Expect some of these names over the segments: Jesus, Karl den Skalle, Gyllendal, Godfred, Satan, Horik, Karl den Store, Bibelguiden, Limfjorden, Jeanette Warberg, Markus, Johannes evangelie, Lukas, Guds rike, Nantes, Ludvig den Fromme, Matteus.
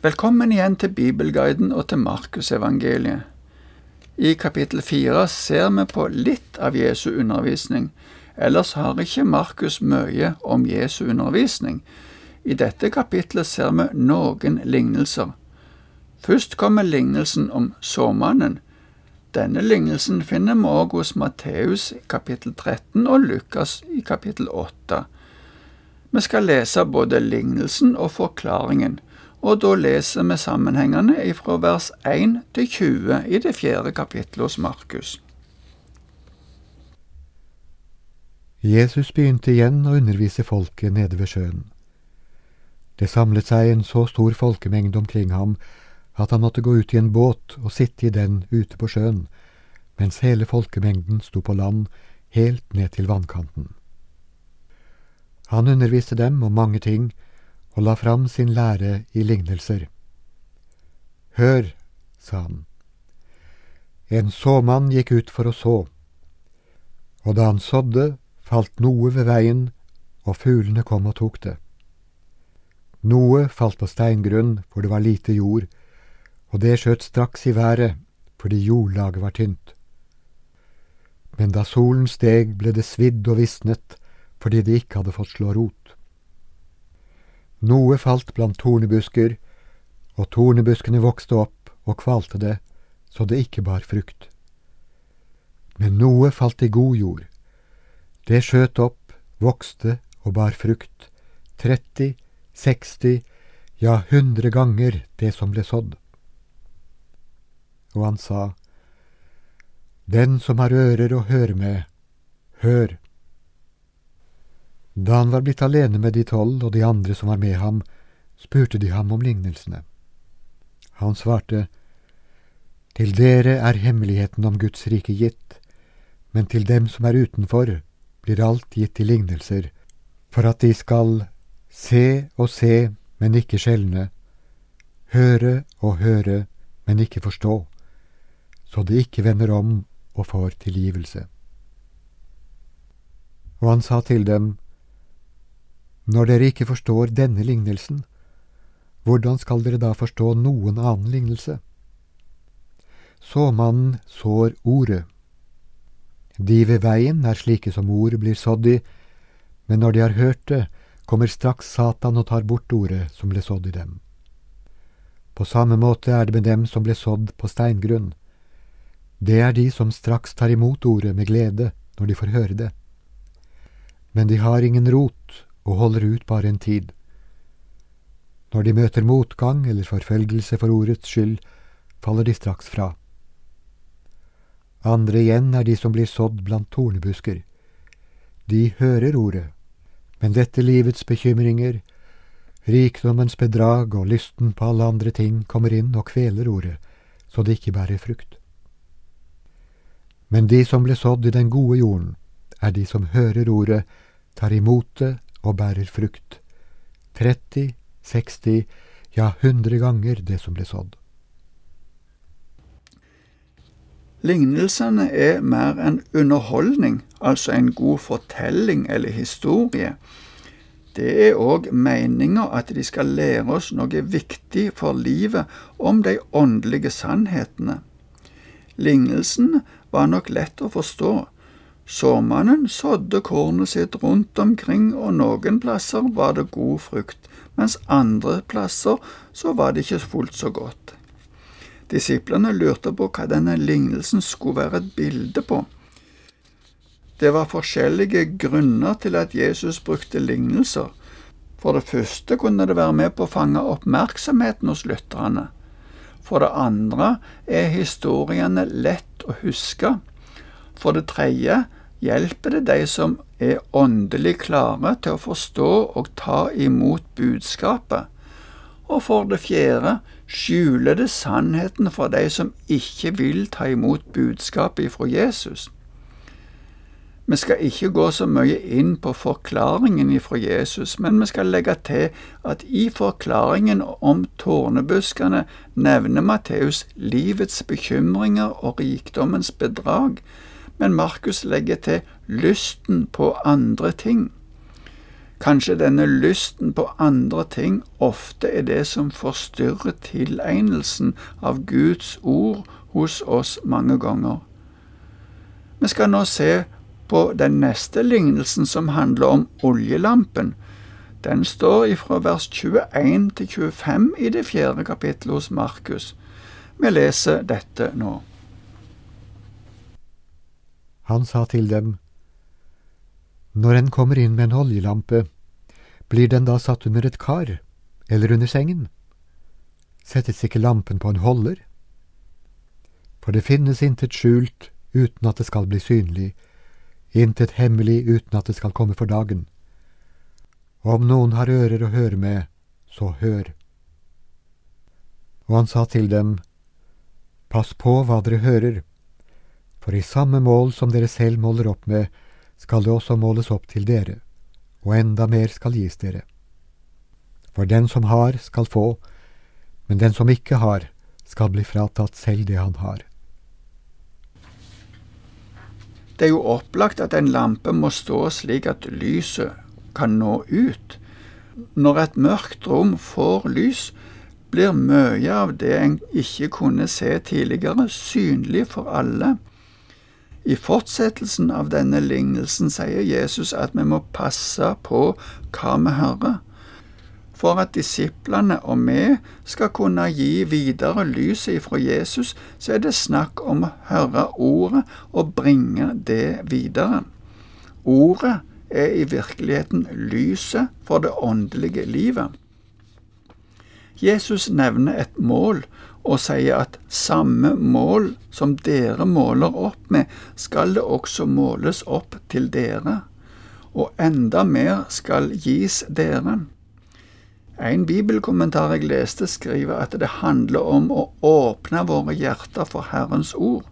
Velkommen igjen til Bibelguiden og til Markus evangeliet. I kapittel 4 ser vi på litt av Jesu undervisning, ellers har ikke Markus mye om Jesu undervisning. I dette kapitlet ser vi noen lignelser. Først kommer lignelsen om såmannen. Denne lignelsen finner vi også hos Matteus i kapittel 13 og Lukas i kapittel 8. Vi skal lese både lignelsen og forklaringen. Og da leser vi sammenhengene fra vers 1 til 20 i det 4. kapittelet hos Markus. Jesus begynte igjen å undervise folket nede ved sjøen. Det samlet seg en så stor folkemengde omkring ham, at han måtte gå ut i en båt og sitte i den ute på sjøen, mens hele folkemengden sto på land helt ned til vannkanten. Han underviste dem om mange ting, og la fram sin lære i lignelser. «Hør», sa han. «En såmann gikk ut for å så, og da han sådde, falt noe ved veien, og fuglene kom og tok det. Noe falt på steingrunn, for det var lite jord, og det skjøt straks i været, fordi jordlaget var tynt. Men da solen steg, ble det svidd og visnet, fordi det ikke hadde fått slå rot. Noe falt blant tornebusker, og tornebuskene vokste opp og kvalte det, så det ikke bar frukt. Men noe falt i god jord. Det skjøt opp, vokste og bar frukt, 30, 60, ja 100 ganger det som ble sådd.» Og han sa, «Den som har ører å høre med, hør.» Da han var blitt alene med de 12 og de andre som var med ham, spurte de ham om lignelsene. Han svarte, «Til dere er hemmeligheten om Guds rike gitt, men til dem som er utenfor blir alt gitt i lignelser, for at de skal se og se, men ikke skjelne, høre og høre, men ikke forstå, så de ikke vender om og får tilgivelse.» Og han sa til dem, «Når dere ikke forstår denne lignelsen, hvordan skal dere da forstå noen annen lignelse? Såmannen sår ordet. De ved veien er slike som ord blir sådd i, men når de har hørt det, kommer straks Satan og tar bort ordet som ble sådd i dem. På samme måte er det med dem som ble sådd på steingrunn. Det er de som straks tar imot ordet med glede når de får høre det. Men de har ingen rot, og holder ut bare en tid. Når de møter motgang eller forfølgelse for ordets skyld, faller de straks fra. Andre igjen er de som blir sådd blant tornebusker. De hører ordet, men dette livets bekymringer, rikdommens bedrag og lysten på alle andre ting kommer inn og kveler ordet, så det ikke bærer frukt. Men de som ble sådd i den gode jorden, er de som hører ordet, tar imot det, og bærer frukt, 30, 60, ja 100 ganger det som ble sådd.» Lignelsene er mer en underholdning, altså en god fortelling eller historie. Det er også meningen at de skal lære oss noe viktig for livet om de åndelige sannhetene. Lignelsen var nok lett å forstå. Såmannen sådde kornet sitt rundt omkring, og noen plasser var det god frukt, mens andre plasser så var det ikke fullt så godt. Disiplene lurte på hva denne lignelsen skulle være et bilde på. Det var forskjellige grunner til at Jesus brukte lignelser. For det første kunne det være med på å fange oppmerksomheten hos lytterne. For det andre er historiene lett å huske. For det tredje hjelper det de som er åndelig klare til å forstå og ta imot budskapet. Og for det fjerde skjuler det sannheten for de som ikke vil ta imot budskapet fra Jesus. Vi skal ikke gå så mye inn på forklaringen fra Jesus, men vi skal legge til at i forklaringen om tornebuskene nevner Matteus livets bekymringer og rikdommens bedrag, men Markus legger til lysten på andre ting. Kanskje denne lysten på andre ting ofte er det som forstyrrer tilegnelsen av Guds ord hos oss mange ganger. Vi skal nå se på den neste lignelsen som handler om oljelampen. Den står fra vers 21 til 25 i det 4. kapittelet hos Markus. Vi leser dette nå. Han sa til dem: «Når en kommer inn med en oljelampe, blir den da satt under et kar, eller under sengen? Settes ikke lampen på en holder? For det finnes intet skjult uten at det skal bli synlig, intet hemmelig uten at det skal komme for dagen. Og om noen har ører å høre med, så hør.» Og han sa til dem: «Pass på hva dere hører, for i samme mål som dere selv måler opp med, skal det også måles opp til dere, og enda mer skal gis dere. For den som har, skal få, men den som ikke har, skal bli fratatt selv det han har.» Det er jo opplagt at en lampe må stå slik at lyset kan nå ut. Når et mørkt rom får lys, blir mye av det en ikke kunne se tidligere, synlig for alle. I fortsettelsen av denne lignelsen sier Jesus at vi må passe på hva vi hører, for at disiplene og vi skal kunne gi videre lyset fra Jesus, så er det snakk om å høre ordet og bringe det videre. Ordet er i virkeligheten lyset for det åndelige livet. Jesus nevner et mål og sier at samme mål som dere måler opp med, skal det også måles opp til dere, og enda mer skal gis dere. En bibelkommentar jeg leste skriver at det handler om å åpne våre hjerter for Herrens ord.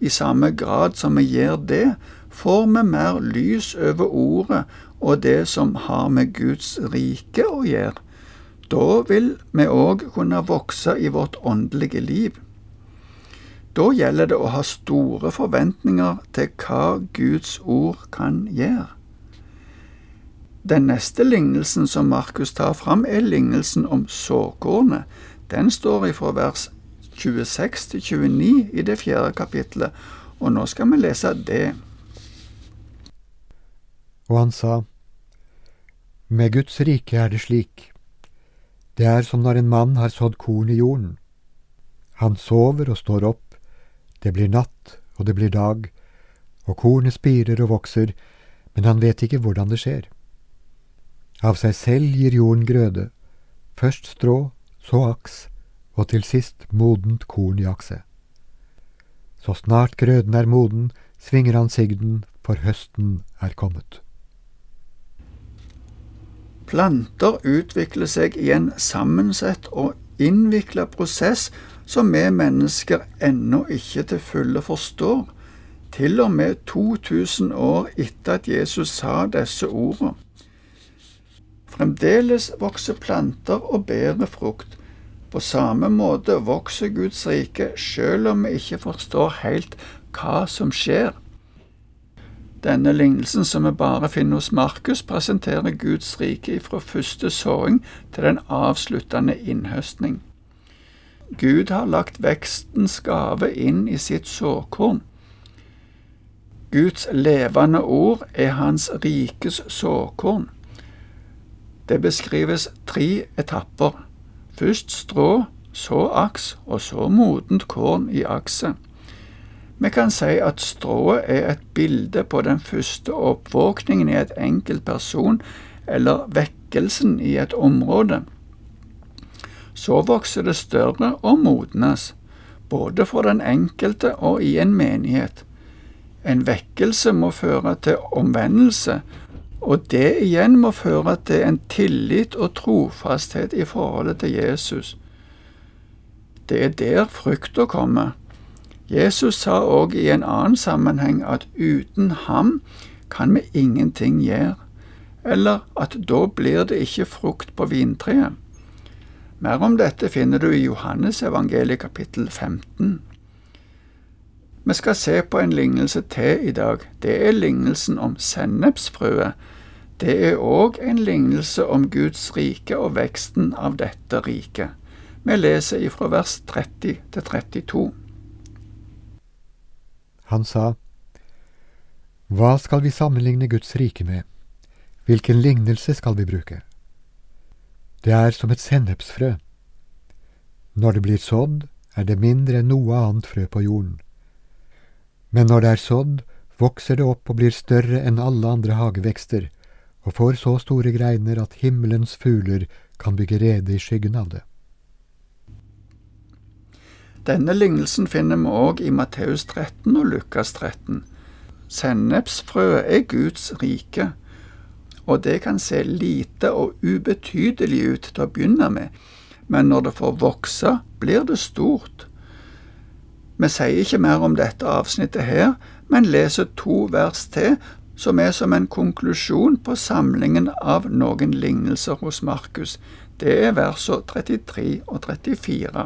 I samme grad som vi gjør det, får vi mer lys over ordet og det som har med Guds rike å gjøre. Da vil vi også kunne vokse i vårt åndelige liv. Da gjelder det å ha store forventninger til hva Guds ord kan gjøre. Den neste lignelsen som Markus tar fram er lignelsen om såkornet. Den står fra vers 26 til 29 i det 4. kapittelet, og nå skal vi lese det. Og han sa: «Med Guds rike er det slik. Det er som når en mann har sådd korn i jorden. Han sover og står opp, det blir natt og det blir dag, og kornet spirer og vokser, men han vet ikke hvordan det skjer. Av seg selv gir jorden grøde, først strå, så aks, og til sist modent korn i akset. Så snart grøden er moden, svinger han sigden, for høsten er kommet.» Planter utvikler seg i en sammensett og innviklet prosess som vi mennesker ennå ikke til fulle forstår, til og med 2000 år etter at Jesus sa disse ordene. Fremdeles vokser planter og bærer frukt. På samme måte vokser Guds rike, selv om vi ikke forstår helt hva som skjer. Denne lignelsen som vi bare finner hos Markus, presenterer Guds rike fra første såing til den avsluttende innhøstning. Gud har lagt vekstens gave inn i sitt såkorn. Guds levende ord er hans rikes såkorn. Det beskrives 3 etapper. Først strå, så aks og så modent korn i akset. Vi kan si at strået er et bilde på den første oppvåkningen i et enkelt person, eller vekkelsen i et område. Så vokser det større og modnes, både for den enkelte og i en menighet. En vekkelse må føre til omvendelse, og det igjen må føre til en tillit og trofasthet i forholdet til Jesus. Det er der frukten kommer. Jesus sa også i en annen sammenheng at uten ham kan vi ingenting gjøre, eller at da blir det ikke frukt på vintreet. Mer om dette finner du i Johannes evangelie kapittel 15. Vi skal se på en lignelse til i dag. Det er lignelsen om sennepsfrøet. Det er også en lignelse om Guds rike og veksten av dette riket. Vi leser ifra vers 30 til 32. Han sa, hva skal vi sammenligne Guds rike med? Hvilken lignelse skal vi bruke? Det er som et sennepsfrø. Når det blir sådd, er det mindre enn noe annet frø på jorden. Men når det er sådd, vokser det opp og blir større enn alle andre hagevekster, og får så store greiner at himmelens fugler kan bygge rede i skyggen av det. Denne lignelsen finner vi også i Matteus 13 og Lukas 13. Sennepsfrø er Guds rike, og det kan se lite og ubetydelig ut til å begynne med, men når det får vokse, blir det stort. Vi sier ikke mer om dette avsnittet her, men leser 2 vers til, som er som en konklusjon på samlingen av noen lignelser hos Markus. Det er versene 33 og 34.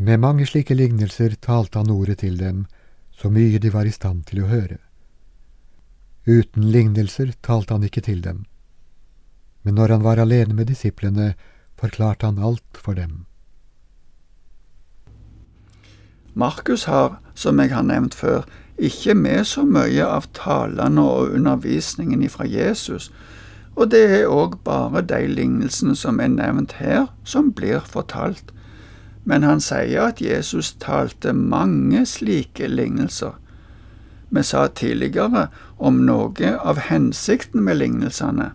Med mange slike lignelser talte han ordet til dem, så mye de var i stand til å høre. Uten lignelser talte han ikke til dem. Men når han var alene med disiplene, forklarte han alt for dem. Markus har, som jeg har nevnt før, ikke med så mye av talene og undervisningen ifra Jesus, og det er også bare de lignelsene som er nevnt her, som blir fortalt. Men han sier at Jesus talte mange slike lignelser. Vi sa tidligere om noe av hensikten med lignelsene.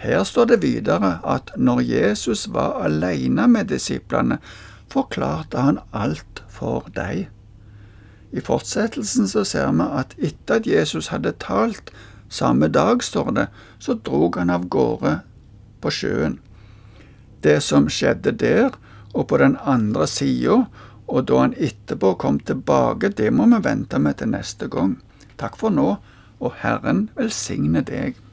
Her står det videre at når Jesus var alene med disiplene, forklarte han alt for deg. I fortsettelsen så ser vi at etter at Jesus hadde talt, samme dag står det, så drog han av gårde på sjøen. Det som skjedde der og på den andre siden, og da han etterpå kom tilbake, det må vi vente med til neste gang. Takk for nå, og Herren velsigne deg.